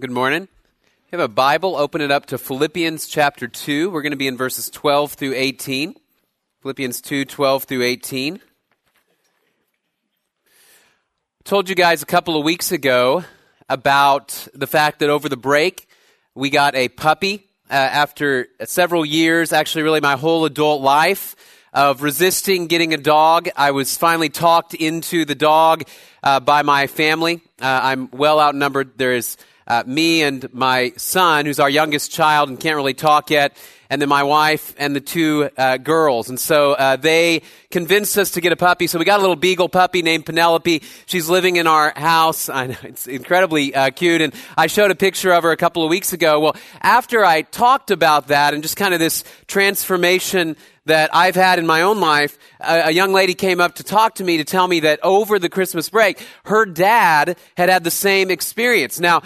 Good morning. If you have a Bible, open it up to Philippians chapter 2. We're going to be in verses 12 through 18. Philippians 2, 12 through 18. I told you guys a couple of weeks ago about the fact that over the break, we got a puppy after several years, actually really my whole adult life, of resisting getting a dog. I was finally talked into the dog by my family. I'm well outnumbered. There's me and my son, who's our youngest child and can't really talk yet, and then my wife and the two girls. And so they convinced us to get a puppy. So we got a little beagle puppy named Penelope. She's living in our house. I know, it's incredibly cute. And I showed a picture of her a couple of weeks ago. Well, after I talked about that and just kind of this transformation that I've had in my own life, a young lady came up to talk to me to tell me that over the Christmas break, her dad had had the same experience. Now,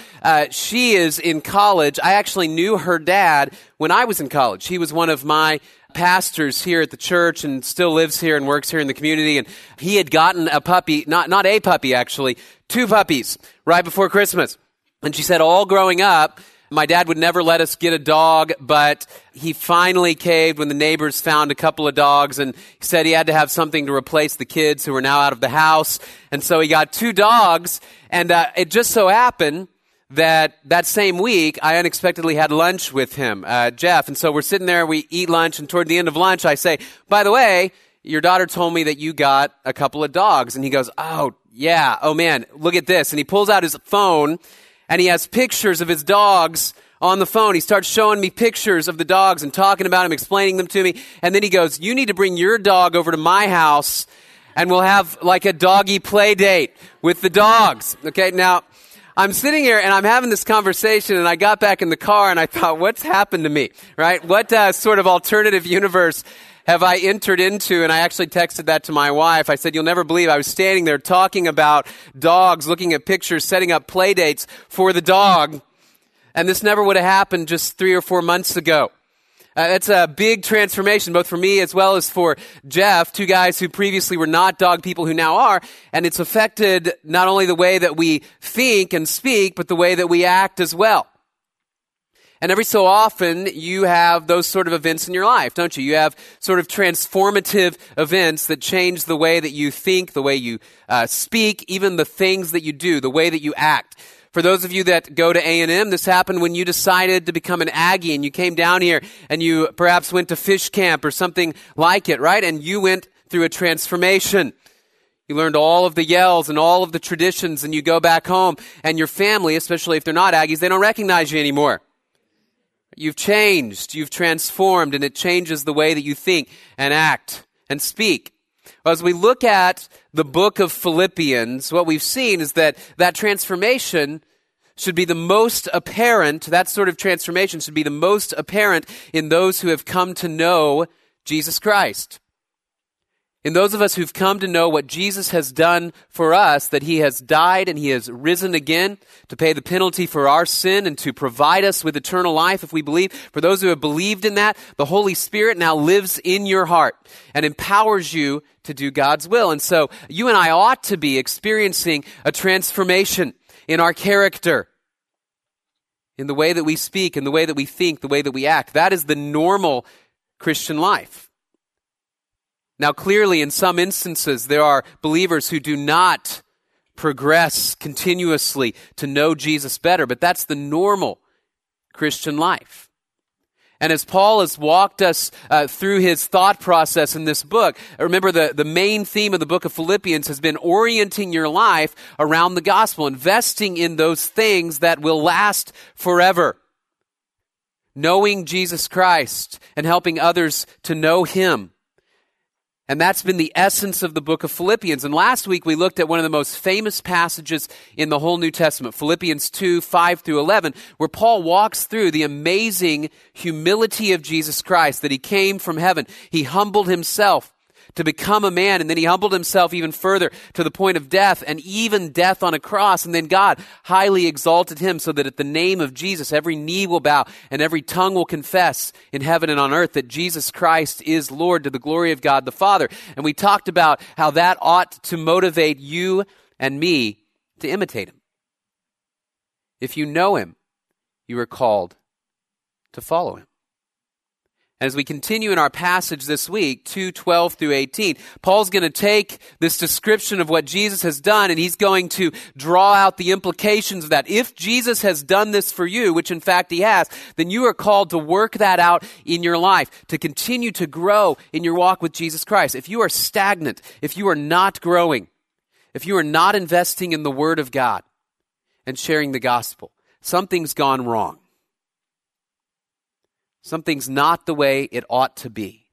she is in college. I actually knew her dad when I was in college. He was one of my pastors here at the church and still lives here and works here in the community. And he had gotten a puppy, not a puppy actually, two puppies right before Christmas. And she said, all growing up, my dad would never let us get a dog, but he finally caved when the neighbors found a couple of dogs, and he said he had to have something to replace the kids who were now out of the house. And so he got two dogs, and it just so happened that same week, I unexpectedly had lunch with him, Jeff. And so we're sitting there, we eat lunch, and toward the end of lunch, I say, by the way, your daughter told me that you got a couple of dogs. And he goes, oh, yeah, oh, man, look at this. And he pulls out his phone, and he has pictures of his dogs on the phone. He starts showing me pictures of the dogs and talking about them, explaining them to me. And then he goes, you need to bring your dog over to my house and we'll have like a doggy play date with the dogs. Okay, now I'm sitting here and I'm having this conversation and I got back in the car and I thought, what's happened to me, right? What sort of alternative universe have I entered into? And I actually texted that to my wife. I said, you'll never believe I was standing there talking about dogs, looking at pictures, setting up play dates for the dog. And this never would have happened just 3 or 4 months ago. That's a big transformation, both for me as well as for Jeff, two guys who previously were not dog people who now are. And it's affected not only the way that we think and speak, but the way that we act as well. And every so often, you have those sort of events in your life, don't you? You have sort of transformative events that change the way that you think, the way you speak, even the things that you do, the way that you act. For those of you that go to A&M, this happened when you decided to become an Aggie and you came down here and you perhaps went to fish camp or something like it, right? And you went through a transformation. You learned all of the yells and all of the traditions and you go back home and your family, especially if they're not Aggies, they don't recognize you anymore. You've changed, you've transformed, and it changes the way that you think and act and speak. As we look at the book of Philippians, what we've seen is that transformation should be the most apparent, that sort of transformation should be the most apparent in those who have come to know Jesus Christ. In those of us who've come to know what Jesus has done for us, that he has died and he has risen again to pay the penalty for our sin and to provide us with eternal life if we believe. For those who have believed in that, the Holy Spirit now lives in your heart and empowers you to do God's will. And so you and I ought to be experiencing a transformation in our character, in the way that we speak, in the way that we think, the way that we act. That is the normal Christian life. Now, clearly, in some instances, there are believers who do not progress continuously to know Jesus better, but that's the normal Christian life. And as Paul has walked us through his thought process in this book, remember the main theme of the book of Philippians has been orienting your life around the gospel, investing in those things that will last forever. Knowing Jesus Christ and helping others to know him. And that's been the essence of the book of Philippians. And last week we looked at one of the most famous passages in the whole New Testament, Philippians 2, 5 through 11, where Paul walks through the amazing humility of Jesus Christ, that he came from heaven. He humbled himself to become a man, and then he humbled himself even further to the point of death, and even death on a cross. And then God highly exalted him so that at the name of Jesus, every knee will bow and every tongue will confess in heaven and on earth that Jesus Christ is Lord, to the glory of God the Father. And we talked about how that ought to motivate you and me to imitate him. If you know him, you are called to follow him. As we continue in our passage this week, 2:12 through 18, Paul's going to take this description of what Jesus has done, and he's going to draw out the implications of that. If Jesus has done this for you, which in fact he has, then you are called to work that out in your life, to continue to grow in your walk with Jesus Christ. If you are stagnant, if you are not growing, if you are not investing in the Word of God and sharing the gospel, something's gone wrong. Something's not the way it ought to be.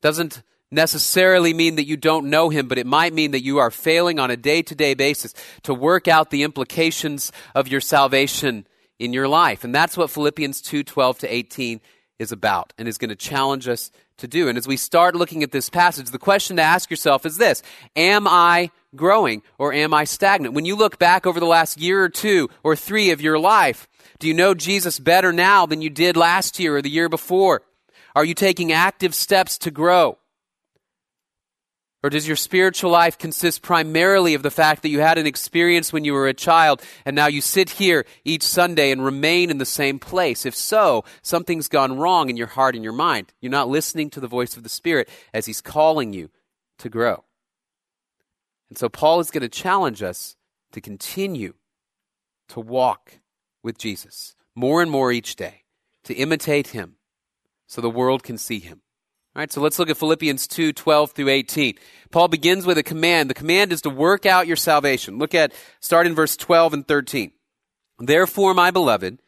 Doesn't necessarily mean that you don't know him, but it might mean that you are failing on a day-to-day basis to work out the implications of your salvation in your life. And that's what Philippians 2:12 to 18 is about and is going to challenge us to do. And as we start looking at this passage, the question to ask yourself is this: am I growing or am I stagnant? When you look back over the last year or two or three of your life, do you know Jesus better now than you did last year or the year before? Are you taking active steps to grow? Or does your spiritual life consist primarily of the fact that you had an experience when you were a child and now you sit here each Sunday and remain in the same place? If so, something's gone wrong in your heart and your mind. You're not listening to the voice of the Spirit as he's calling you to grow. And so Paul is going to challenge us to continue to walk with Jesus more and more each day, to imitate him so the world can see him. All right, so let's look at Philippians 2:12 through 18. Paul begins with a command. The command is to work out your salvation. Start in verse 12 and 13. Therefore, my beloved,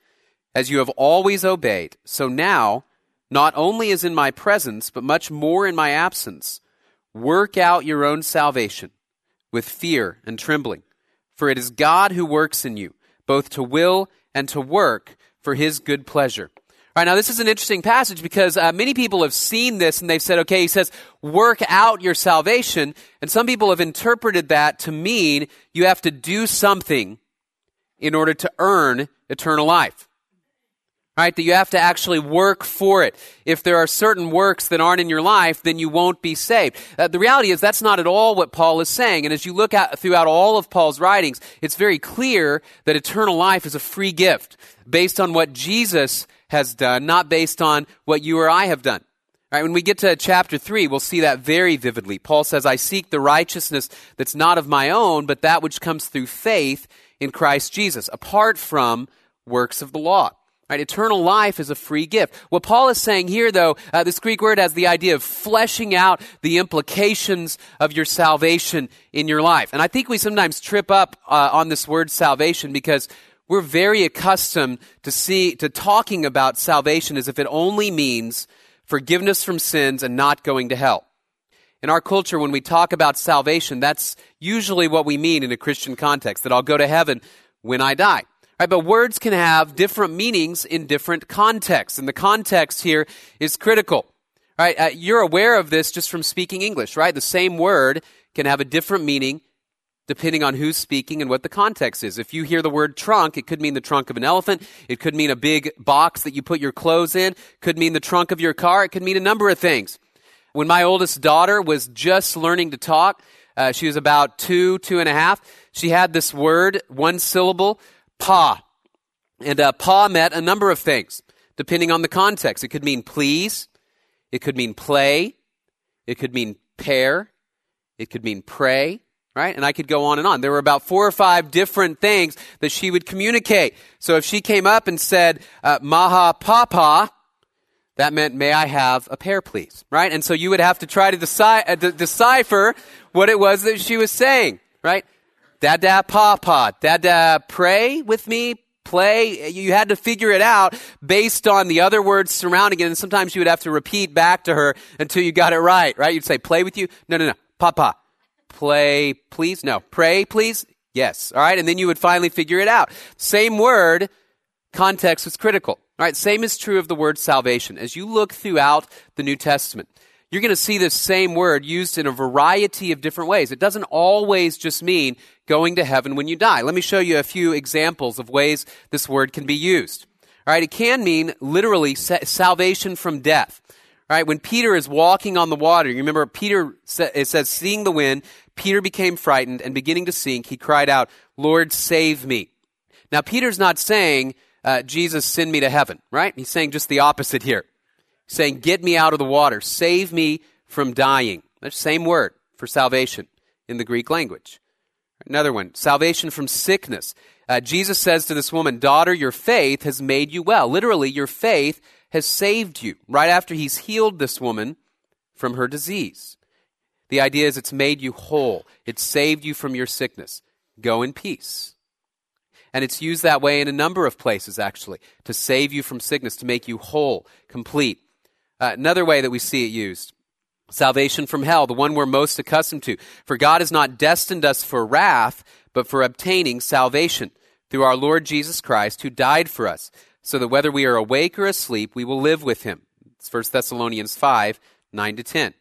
as you have always obeyed, so now, not only as in my presence, but much more in my absence, work out your own salvation with fear and trembling. For it is God who works in you, both to will and to work for his good pleasure. All right, now this is an interesting passage because many people have seen this and they've said, okay, he says, work out your salvation. And some people have interpreted that to mean you have to do something in order to earn eternal life. All right, that you have to actually work for it. If there are certain works that aren't in your life, then you won't be saved. The reality is that's not at all what Paul is saying. And as you look at throughout all of Paul's writings, it's very clear that eternal life is a free gift based on what Jesus has done, not based on what you or I have done. All right, when we get to chapter 3, we'll see that very vividly. Paul says, I seek the righteousness that's not of my own, but that which comes through faith in Christ Jesus, apart from works of the law. All right, eternal life is a free gift. What Paul is saying here, though, this Greek word has the idea of fleshing out the implications of your salvation in your life. And I think we sometimes trip up on this word salvation because we're very accustomed to talking about salvation as if it only means forgiveness from sins and not going to hell. In our culture, when we talk about salvation, that's usually what we mean in a Christian context, that I'll go to heaven when I die. Right, but words can have different meanings in different contexts, and the context here is critical. Right, you're aware of this just from speaking English, right? The same word can have a different meaning depending on who's speaking and what the context is. If you hear the word trunk, it could mean the trunk of an elephant. It could mean a big box that you put your clothes in. It could mean the trunk of your car. It could mean a number of things. When my oldest daughter was just learning to talk, she was about 2, 2.5. She had this word, one syllable, pa. And pa meant a number of things, depending on the context. It could mean please. It could mean play. It could mean pair. It could mean pray, right? And I could go on and on. There were about 4 or 5 different things that she would communicate. So if she came up and said, maha papa, that meant, may I have a pair, please, right? And so you would have to try to decipher what it was that she was saying, right? Dada, papa, dada, pray with me, play. You had to figure it out based on the other words surrounding it. And sometimes you would have to repeat back to her until you got it right? You'd say, play with you? No, papa. Play, please? No. Pray, please? Yes. All right. And then you would finally figure it out. Same word, context was critical. All right. Same is true of the word salvation. As you look throughout the New Testament, you're going to see this same word used in a variety of different ways. It doesn't always just mean going to heaven when you die. Let me show you a few examples of ways this word can be used. All right, it can mean literally salvation from death. All right, when Peter is walking on the water, you remember Peter, it says, seeing the wind, Peter became frightened and beginning to sink, he cried out, Lord, save me. Now, Peter's not saying, Jesus, send me to heaven, right? He's saying just the opposite here. He's saying, get me out of the water. Save me from dying. That's the same word for salvation in the Greek language. Another one, salvation from sickness. Jesus says to this woman, daughter, your faith has made you well. Literally, your faith has saved you. Right after he's healed this woman from her disease. The idea is it's made you whole. It saved you from your sickness. Go in peace. And it's used that way in a number of places, actually, to save you from sickness, to make you whole, complete. Another way that we see it used, salvation from hell, the one we're most accustomed to. For God has not destined us for wrath, but for obtaining salvation through our Lord Jesus Christ, who died for us, so that whether we are awake or asleep, we will live with him. It's 1 Thessalonians 5, 9 to 10.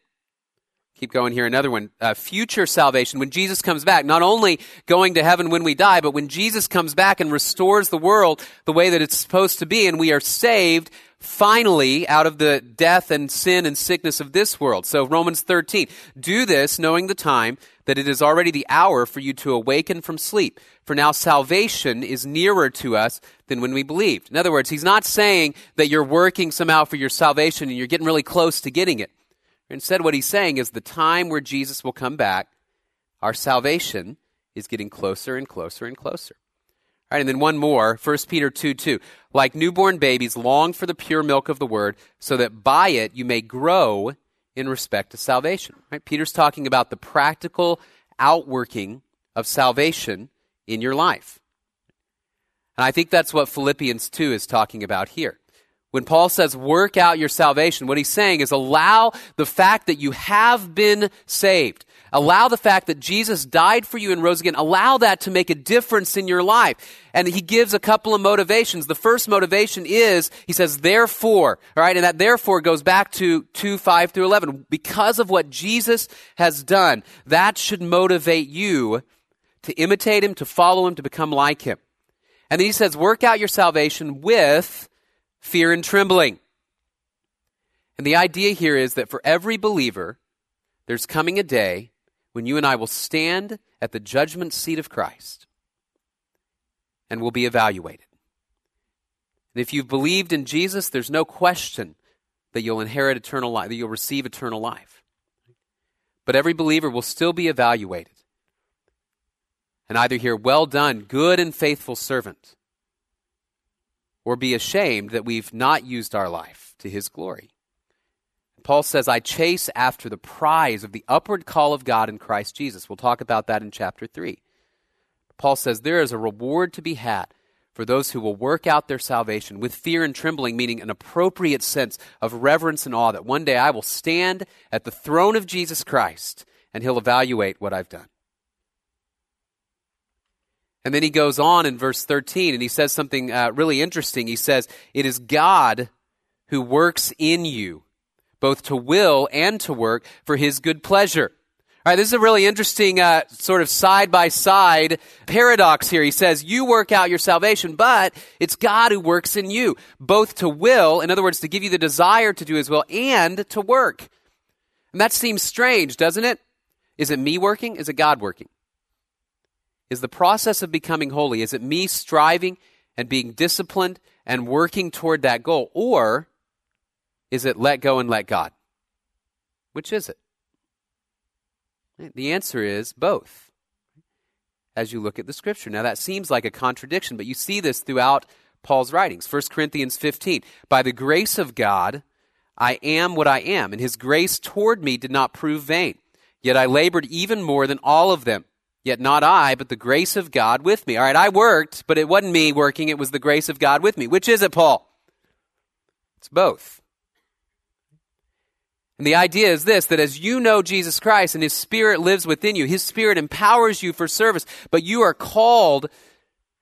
Keep going here, another one. Future salvation, when Jesus comes back, not only going to heaven when we die, but when Jesus comes back and restores the world the way that it's supposed to be, and we are saved finally out of the death and sin and sickness of this world. So Romans 13, do this knowing the time that it is already the hour for you to awaken from sleep. For now salvation is nearer to us than when we believed. In other words, he's not saying that you're working somehow for your salvation and you're getting really close to getting it. Instead, what he's saying is the time where Jesus will come back, our salvation is getting closer and closer and closer. All right, and then one more, 1 Peter 2:2. Like newborn babies, long for the pure milk of the word, so that by it you may grow in respect to salvation. Right? Peter's talking about the practical outworking of salvation in your life. And I think that's what Philippians 2 is talking about here. When Paul says, work out your salvation, what he's saying is allow the fact that you have been saved. Allow the fact that Jesus died for you and rose again. Allow that to make a difference in your life. And he gives a couple of motivations. The first motivation is, he says, therefore, all right, and that therefore goes back to 2:5 through 11. Because of what Jesus has done, that should motivate you to imitate him, to follow him, to become like him. And then he says, work out your salvation with fear and trembling. And the idea here is that for every believer, there's coming a day when you and I will stand at the judgment seat of Christ and will be evaluated. And if you've believed in Jesus, there's no question that you'll inherit eternal life, that you'll receive eternal life. But every believer will still be evaluated and either hear, well done, good and faithful servant, or be ashamed that we've not used our life to his glory. Paul says, I chase after the prize of the upward call of God in Christ Jesus. We'll talk about that in chapter 3. Paul says, there is a reward to be had for those who will work out their salvation with fear and trembling, meaning an appropriate sense of reverence and awe that one day I will stand at the throne of Jesus Christ and he'll evaluate what I've done. And then he goes on in verse 13 and he says something really interesting. He says, it is God who works in you, both to will and to work for his good pleasure. All right, this is a really interesting sort of side-by-side paradox here. He says, you work out your salvation, but it's God who works in you, both to will, in other words, to give you the desire to do his will, and to work. And that seems strange, doesn't it? Is it me working? Is it God working? Is the process of becoming holy, is it me striving and being disciplined and working toward that goal? Or is it let go and let God? Which is it? The answer is both, as you look at the scripture. Now that seems like a contradiction, but you see this throughout Paul's writings. 1 Corinthians 15, by the grace of God, I am what I am, and his grace toward me did not prove vain. Yet I labored even more than all of them. Yet not I, but the grace of God with me. All right, I worked, but it wasn't me working. It was the grace of God with me. Which is it, Paul? It's both. And the idea is this, that as you know Jesus Christ and his spirit lives within you, his spirit empowers you for service, but you are called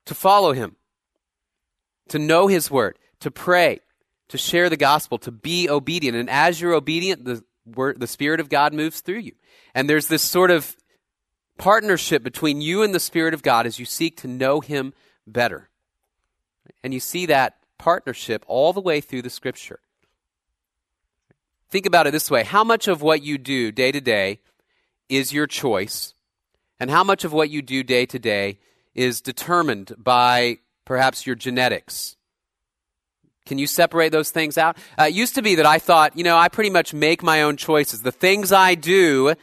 to follow him, to know his word, to pray, to share the gospel, to be obedient. And as you're obedient, the spirit of God moves through you. And there's this sort of partnership between you and the Spirit of God as you seek to know him better. And you see that partnership all the way through the scripture. Think about it this way. How much of what you do day to day is your choice? And how much of what you do day to day is determined by perhaps your genetics. Can you separate those things out? It used to be that I thought, I pretty much make my own choices. The things I do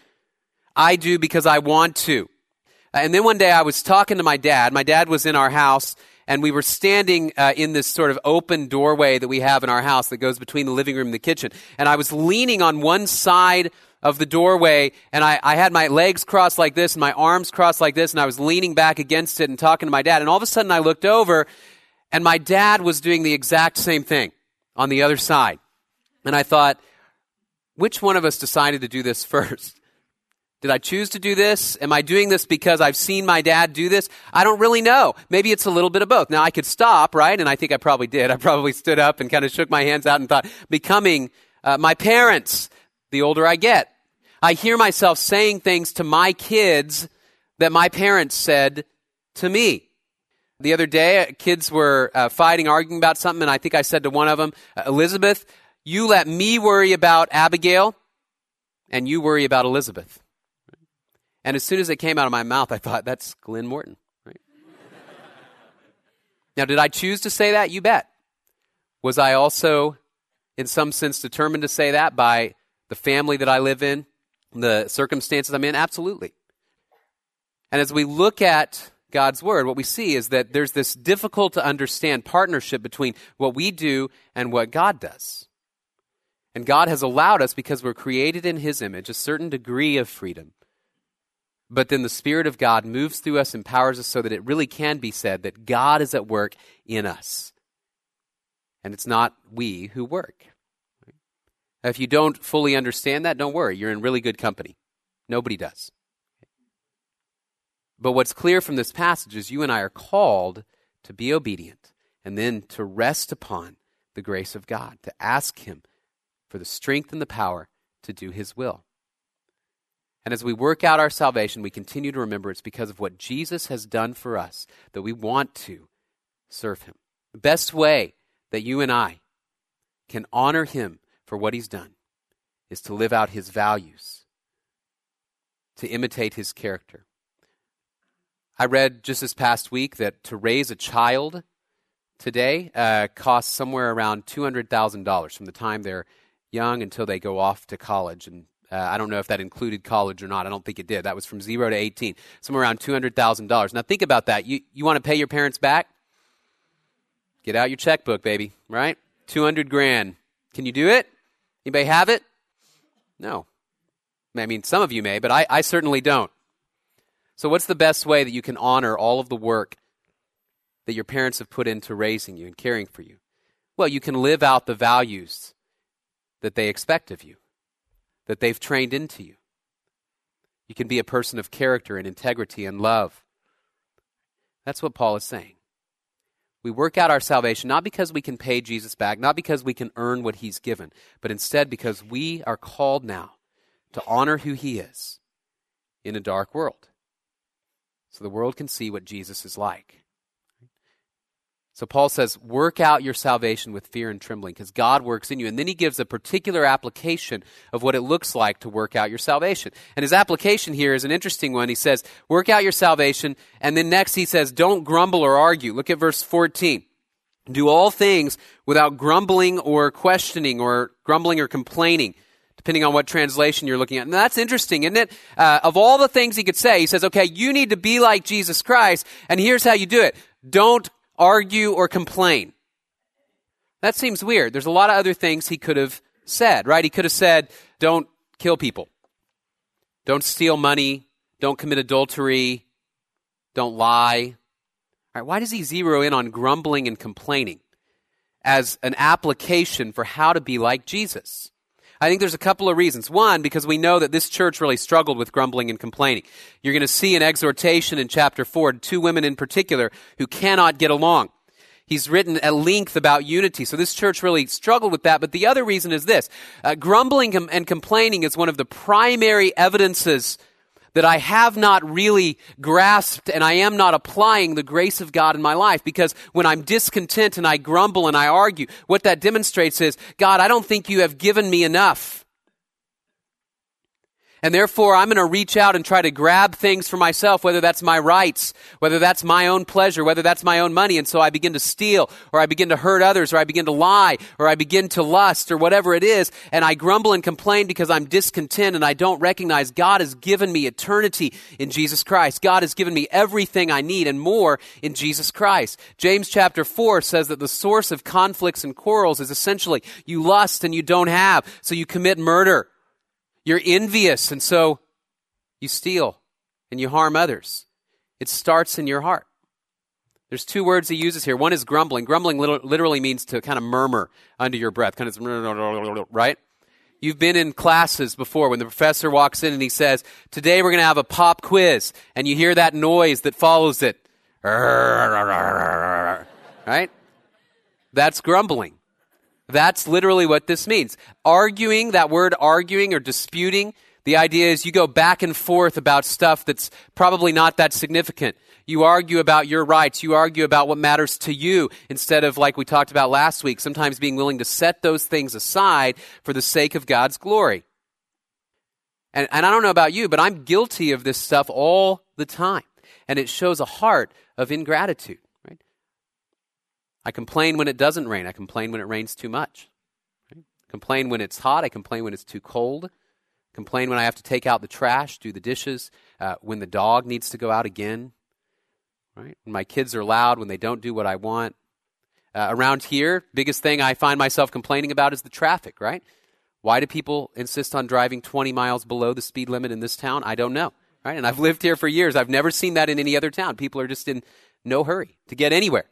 because I want to. And then one day I was talking to my dad. My dad was in our house, and we were standing in this sort of open doorway that we have in our house that goes between the living room and the kitchen. And I was leaning on one side of the doorway, and I had my legs crossed like this and my arms crossed like this, and I was leaning back against it and talking to my dad. And all of a sudden I looked over, and my dad was doing the exact same thing on the other side. And I thought, which one of us decided to do this first? Did I choose to do this? Am I doing this because I've seen my dad do this? I don't really know. Maybe it's a little bit of both. Now, I could stop, right? And I think I probably did. I probably stood up and kind of shook my hands out and thought, becoming my parents, the older I get. I hear myself saying things to my kids that my parents said to me. The other day, kids were fighting, arguing about something, and I think I said to one of them, Elizabeth, you let me worry about Abigail, and you worry about Elizabeth. And as soon as it came out of my mouth, I thought, that's Glenn Morton, right? Now, did I choose to say that? You bet. Was I also, in some sense, determined to say that by the family that I live in, the circumstances I'm in? Absolutely. And as we look at God's word, what we see is that there's this difficult to understand partnership between what we do and what God does. And God has allowed us, because we're created in his image, a certain degree of freedom. But then the Spirit of God moves through us, empowers us so that it really can be said that God is at work in us. And it's not we who work. If you don't fully understand that, don't worry. You're in really good company. Nobody does. But what's clear from this passage is you and I are called to be obedient and then to rest upon the grace of God, to ask him for the strength and the power to do his will. And as we work out our salvation, we continue to remember it's because of what Jesus has done for us that we want to serve him. The best way that you and I can honor him for what he's done is to live out his values, to imitate his character. I read just this past week that to raise a child today costs somewhere around $200,000 from the time they're young until they go off to college. And I don't know if that included college or not. I don't think it did. That was from 0 to 18, somewhere around $200,000. Now think about that. You want to pay your parents back? Get out your checkbook, baby, right? 200 grand. Can you do it? Anybody have it? No. I mean, some of you may, but I certainly don't. So what's the best way that you can honor all of the work that your parents have put into raising you and caring for you? Well, you can live out the values that they expect of you, that they've trained into you. You can be a person of character and integrity and love. That's what Paul is saying. We work out our salvation not because we can pay Jesus back, not because we can earn what he's given, but instead because we are called now to honor who he is in a dark world, so the world can see what Jesus is like. So Paul says, work out your salvation with fear and trembling, because God works in you. And then he gives a particular application of what it looks like to work out your salvation. And his application here is an interesting one. He says, work out your salvation. And then next he says, don't grumble or argue. Look at verse 14. Do all things without grumbling or questioning, or grumbling or complaining, depending on what translation you're looking at. And that's interesting, isn't it? Of all the things he could say, he says, okay, you need to be like Jesus Christ, and here's how you do it. Don't argue or complain. That seems weird. There's a lot of other things he could have said, right? He could have said, don't kill people. Don't steal money. Don't commit adultery. Don't lie. All right, why does he zero in on grumbling and complaining as an application for how to be like Jesus? I think there's a couple of reasons. One, because we know that this church really struggled with grumbling and complaining. You're going to see an exhortation in chapter 4, two women in particular who cannot get along. He's written at length about unity. So this church really struggled with that. But the other reason is this. Grumbling and complaining is one of the primary evidences that I have not really grasped and I am not applying the grace of God in my life. Because when I'm discontent and I grumble and I argue, what that demonstrates is, God, I don't think you have given me enough. And therefore, I'm going to reach out and try to grab things for myself, whether that's my rights, whether that's my own pleasure, whether that's my own money. And so I begin to steal, or I begin to hurt others, or I begin to lie, or I begin to lust, or whatever it is. And I grumble and complain because I'm discontent and I don't recognize God has given me eternity in Jesus Christ. God has given me everything I need and more in Jesus Christ. James chapter 4 says that the source of conflicts and quarrels is essentially you lust and you don't have, so you commit murder. You're envious, and so you steal and you harm others. It starts in your heart. There's two words he uses here. One is grumbling. Grumbling literally means to kind of murmur under your breath, kind of, right? You've been in classes before when the professor walks in and he says, today we're going to have a pop quiz, and you hear that noise that follows it, right? That's grumbling. That's literally what this means. Arguing, that word arguing or disputing, the idea is you go back and forth about stuff that's probably not that significant. You argue about your rights. You argue about what matters to you instead of, like we talked about last week, sometimes being willing to set those things aside for the sake of God's glory. And I don't know about you, but I'm guilty of this stuff all the time. And it shows a heart of ingratitude. I complain when it doesn't rain. I complain when it rains too much. I complain when it's hot. I complain when it's too cold. I complain when I have to take out the trash, do the dishes, when the dog needs to go out again. Right? When my kids are loud, when they don't do what I want. Around here, biggest thing I find myself complaining about is the traffic, right? Why do people insist on driving 20 miles below the speed limit in this town? I don't know. Right? And I've lived here for years. I've never seen that in any other town. People are just in no hurry to get anywhere.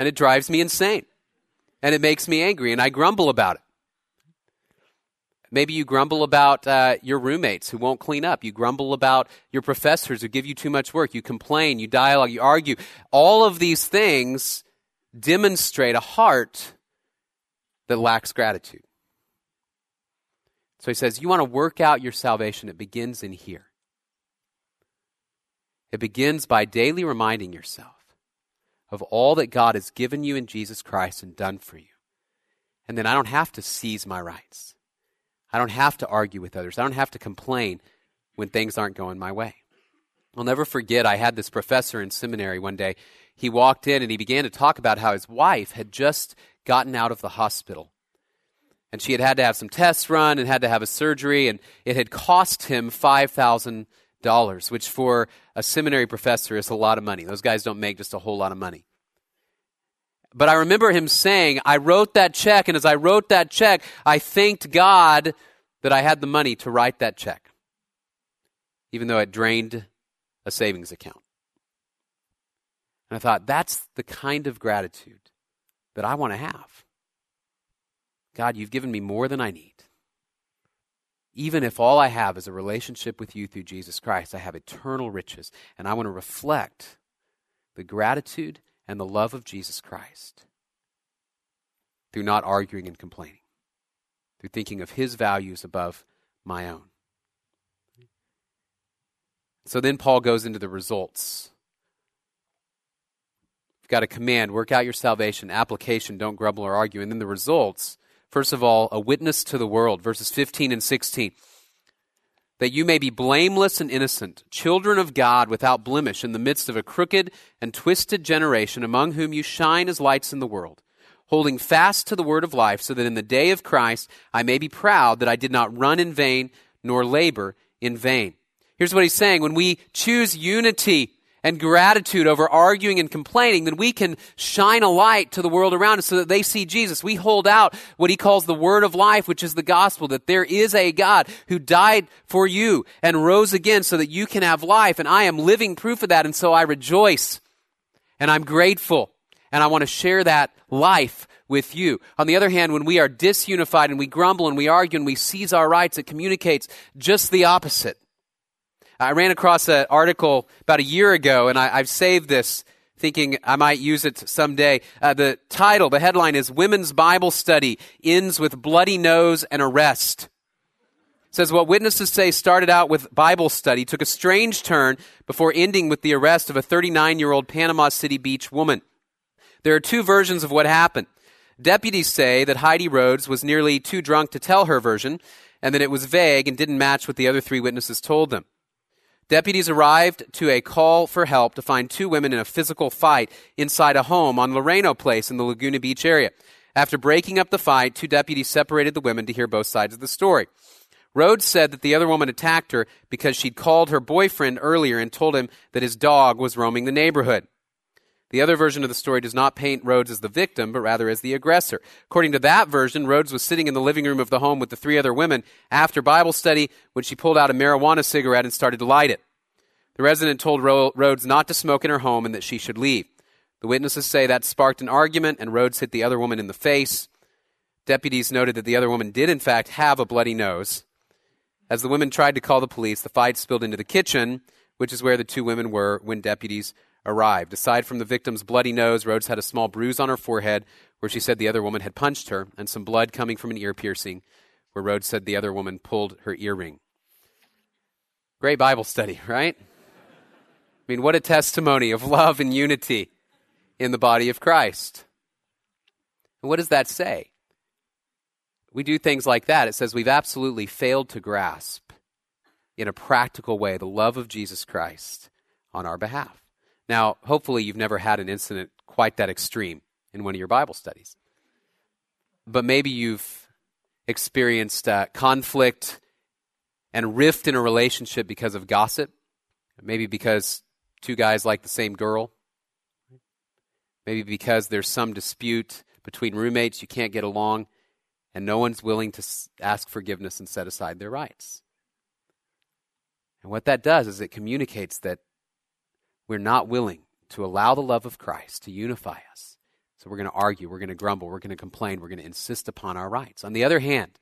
And it drives me insane, and it makes me angry, and I grumble about it. Maybe you grumble about your roommates who won't clean up. You grumble about your professors who give you too much work. You complain, you dialogue, you argue. All of these things demonstrate a heart that lacks gratitude. So he says, you want to work out your salvation, it begins in here. It begins by daily reminding yourself of all that God has given you in Jesus Christ and done for you. And then I don't have to seize my rights. I don't have to argue with others. I don't have to complain when things aren't going my way. I'll never forget, I had this professor in seminary one day. He walked in and he began to talk about how his wife had just gotten out of the hospital. And she had had to have some tests run and had to have a surgery, and it had cost him $5,000, which for a seminary professor is a lot of money. Those guys don't make just a whole lot of money. But I remember him saying, I wrote that check, and as I wrote that check, I thanked God that I had the money to write that check, even though it drained a savings account. And I thought, that's the kind of gratitude that I want to have. God, you've given me more than I need. Even if all I have is a relationship with you through Jesus Christ, I have eternal riches, and I want to reflect the gratitude and the love of Jesus Christ through not arguing and complaining, through thinking of his values above my own. So then Paul goes into the results. You've got a command, work out your salvation, application, don't grumble or argue, and then the results. First of all, a witness to the world, verses 15 and 16, that you may be blameless and innocent, children of God without blemish in the midst of a crooked and twisted generation among whom you shine as lights in the world, holding fast to the word of life so that in the day of Christ I may be proud that I did not run in vain nor labor in vain. Here's what he's saying. When we choose unity and gratitude over arguing and complaining, then we can shine a light to the world around us so that they see Jesus. We hold out what he calls the word of life, which is the gospel, that there is a God who died for you and rose again so that you can have life, and I am living proof of that, and so I rejoice, and I'm grateful, and I want to share that life with you. On the other hand, when we are disunified and we grumble and we argue and we seize our rights, it communicates just the opposite. I ran across an article about a year ago, and I've saved this thinking I might use it someday. The title, the headline is Women's Bible Study Ends with Bloody Nose and Arrest. It says, what witnesses say started out with Bible study took a strange turn before ending with the arrest of a 39-year-old Panama City Beach woman. There are two versions of what happened. Deputies say that Heidi Rhodes was nearly too drunk to tell her version, and that it was vague and didn't match what the other three witnesses told them. Deputies arrived to a call for help to find two women in a physical fight inside a home on Loreno Place in the Laguna Beach area. After breaking up the fight, two deputies separated the women to hear both sides of the story. Rhodes said that the other woman attacked her because she'd called her boyfriend earlier and told him that his dog was roaming the neighborhood. The other version of the story does not paint Rhodes as the victim, but rather as the aggressor. According to that version, Rhodes was sitting in the living room of the home with the three other women after Bible study when she pulled out a marijuana cigarette and started to light it. The resident told Rhodes not to smoke in her home and that she should leave. The witnesses say that sparked an argument, and Rhodes hit the other woman in the face. Deputies noted that the other woman did, in fact, have a bloody nose. As the women tried to call the police, the fight spilled into the kitchen, which is where the two women were when deputies arrived. Aside from the victim's bloody nose, Rhodes had a small bruise on her forehead where she said the other woman had punched her, and some blood coming from an ear piercing where Rhodes said the other woman pulled her earring. Great Bible study, right? I mean, what a testimony of love and unity in the body of Christ. And what does that say? We do things like that. It says we've absolutely failed to grasp in a practical way the love of Jesus Christ on our behalf. Now, hopefully you've never had an incident quite that extreme in one of your Bible studies. But maybe you've experienced conflict and rift in a relationship because of gossip. Maybe because two guys like the same girl. Maybe because there's some dispute between roommates, you can't get along, and no one's willing to ask forgiveness and set aside their rights. And what that does is it communicates that we're not willing to allow the love of Christ to unify us. So we're going to argue, we're going to grumble, we're going to complain, we're going to insist upon our rights. On the other hand,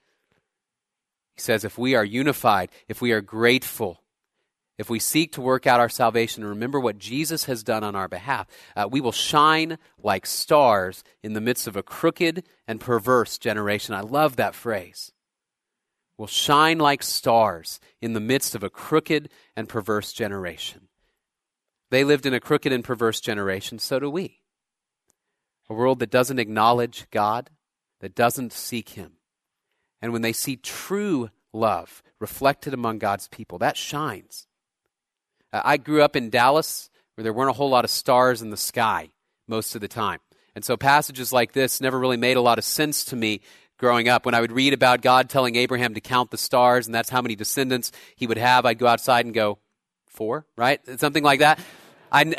he says if we are unified, if we are grateful, if we seek to work out our salvation and remember what Jesus has done on our behalf, we will shine like stars in the midst of a crooked and perverse generation. I love that phrase. We'll shine like stars in the midst of a crooked and perverse generation. They lived in a crooked and perverse generation, so do we. A world that doesn't acknowledge God, that doesn't seek Him. And when they see true love reflected among God's people, that shines. I grew up in Dallas where there weren't a whole lot of stars in the sky most of the time. And so passages like this never really made a lot of sense to me growing up. When I would read about God telling Abraham to count the stars and that's how many descendants he would have, I'd go outside and go, 4, right? Something like that.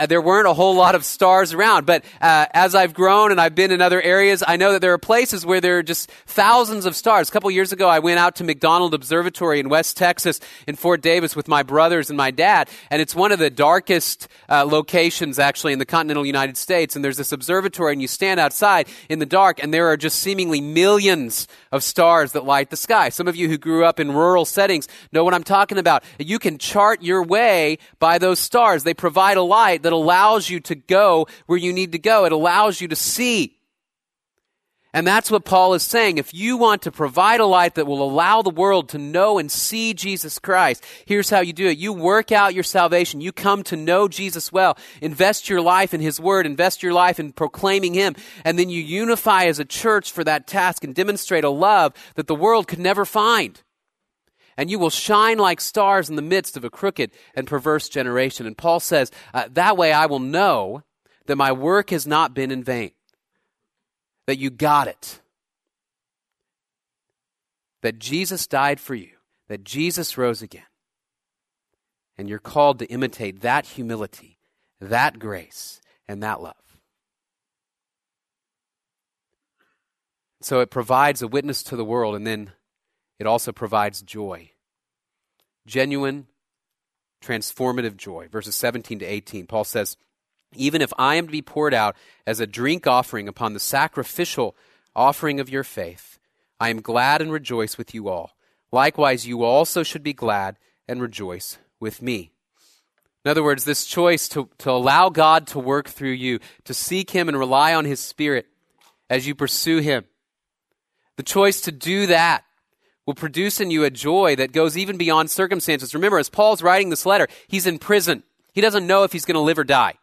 There weren't a whole lot of stars around, but as I've grown and I've been in other areas, I know that there are places where there are just thousands of stars. A couple years ago, I went out to McDonald Observatory in West Texas in Fort Davis with my brothers and my dad, and it's one of the darkest locations actually in the continental United States, and there's this observatory, and you stand outside in the dark, and there are just seemingly millions of stars that light the sky. Some of you who grew up in rural settings know what I'm talking about. You can chart your way by those stars. They provide a light that allows you to go where you need to go. It allows you to see. And that's what Paul is saying. If you want to provide a light that will allow the world to know and see Jesus Christ, here's how you do it. You work out your salvation. You come to know Jesus well. Invest your life in His Word. Invest your life in proclaiming Him. And then you unify as a church for that task and demonstrate a love that the world could never find. And you will shine like stars in the midst of a crooked and perverse generation. And Paul says, that way I will know that my work has not been in vain. That you got it. That Jesus died for you. That Jesus rose again. And you're called to imitate that humility, that grace, and that love. So it provides a witness to the world, and then it also provides joy. Genuine, transformative joy. Verses 17 to 18, Paul says, even if I am to be poured out as a drink offering upon the sacrificial offering of your faith, I am glad and rejoice with you all. Likewise, you also should be glad and rejoice with me. In other words, this choice to allow God to work through you, to seek Him and rely on His Spirit as you pursue Him. The choice to do that will produce in you a joy that goes even beyond circumstances. Remember, as Paul's writing this letter, he's in prison. He doesn't know if he's going to live or die.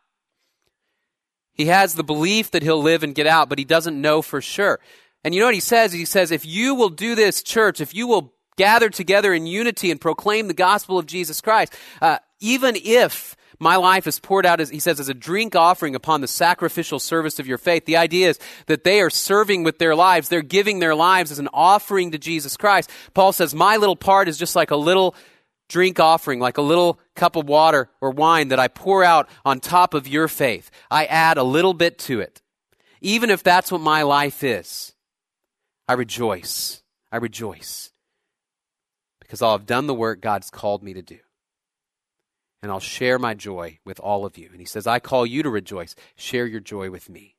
He has the belief that he'll live and get out, but he doesn't know for sure. And you know what he says? He says, if you will do this, church, if you will gather together in unity and proclaim the gospel of Jesus Christ. Even if my life is poured out, as he says, as a drink offering upon the sacrificial service of your faith. The idea is that they are serving with their lives. They're giving their lives as an offering to Jesus Christ. Paul says, my little part is just like a little drink offering, like a little cup of water or wine that I pour out on top of your faith. I add a little bit to it. Even if that's what my life is, I rejoice. I rejoice because I'll have done the work God's called me to do. And I'll share my joy with all of you. And he says, I call you to rejoice. Share your joy with me.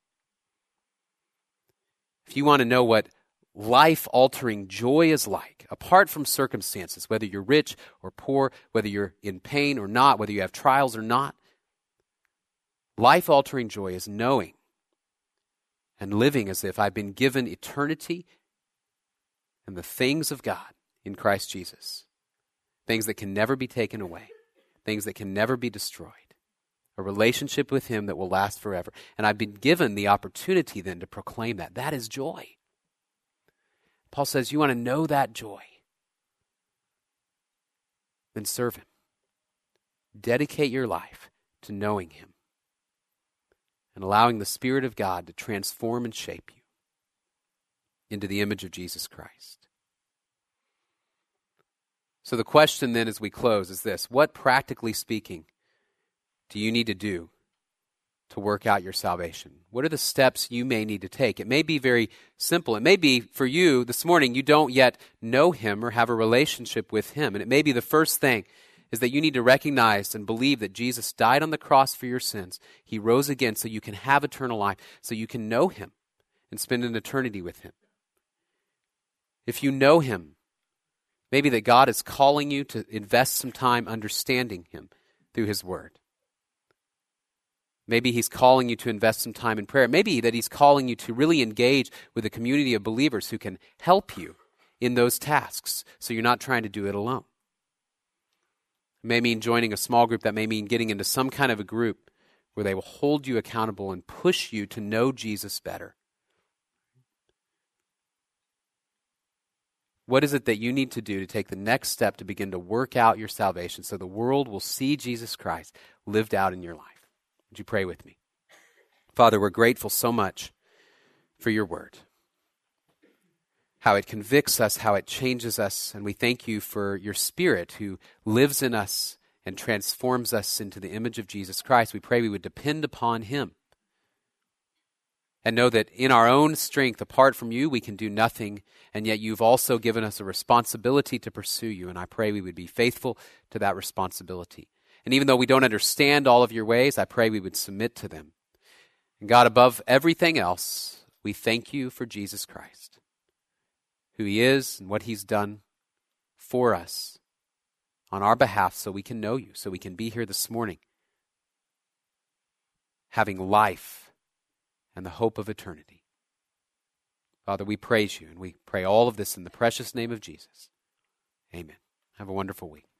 If you want to know what life-altering joy is like, apart from circumstances, whether you're rich or poor, whether you're in pain or not, whether you have trials or not, life-altering joy is knowing and living as if I've been given eternity and the things of God in Christ Jesus, things that can never be taken away. Things that can never be destroyed, a relationship with him that will last forever. And I've been given the opportunity then to proclaim that. That is joy. Paul says, you want to know that joy? Then serve him. Dedicate your life to knowing him and allowing the Spirit of God to transform and shape you into the image of Jesus Christ. So the question then as we close is this: what, practically speaking, do you need to do to work out your salvation? What are the steps you may need to take? It may be very simple. It may be for you this morning, you don't yet know him or have a relationship with him. And it may be the first thing is that you need to recognize and believe that Jesus died on the cross for your sins. He rose again so you can have eternal life, so you can know him and spend an eternity with him. If you know him, maybe that God is calling you to invest some time understanding him through his word. Maybe he's calling you to invest some time in prayer. Maybe that he's calling you to really engage with a community of believers who can help you in those tasks so you're not trying to do it alone. It may mean joining a small group. That may mean getting into some kind of a group where they will hold you accountable and push you to know Jesus better. What is it that you need to do to take the next step to begin to work out your salvation so the world will see Jesus Christ lived out in your life? Would you pray with me? Father, we're grateful so much for your word, how it convicts us, how it changes us, and we thank you for your Spirit who lives in us and transforms us into the image of Jesus Christ. We pray we would depend upon him and know that in our own strength, apart from you, we can do nothing, and yet you've also given us a responsibility to pursue you, and I pray we would be faithful to that responsibility. And even though we don't understand all of your ways, I pray we would submit to them. And God, above everything else, we thank you for Jesus Christ, who he is and what he's done for us on our behalf so we can know you, so we can be here this morning, having life and the hope of eternity. Father, we praise you, and we pray all of this in the precious name of Jesus. Amen. Have a wonderful week.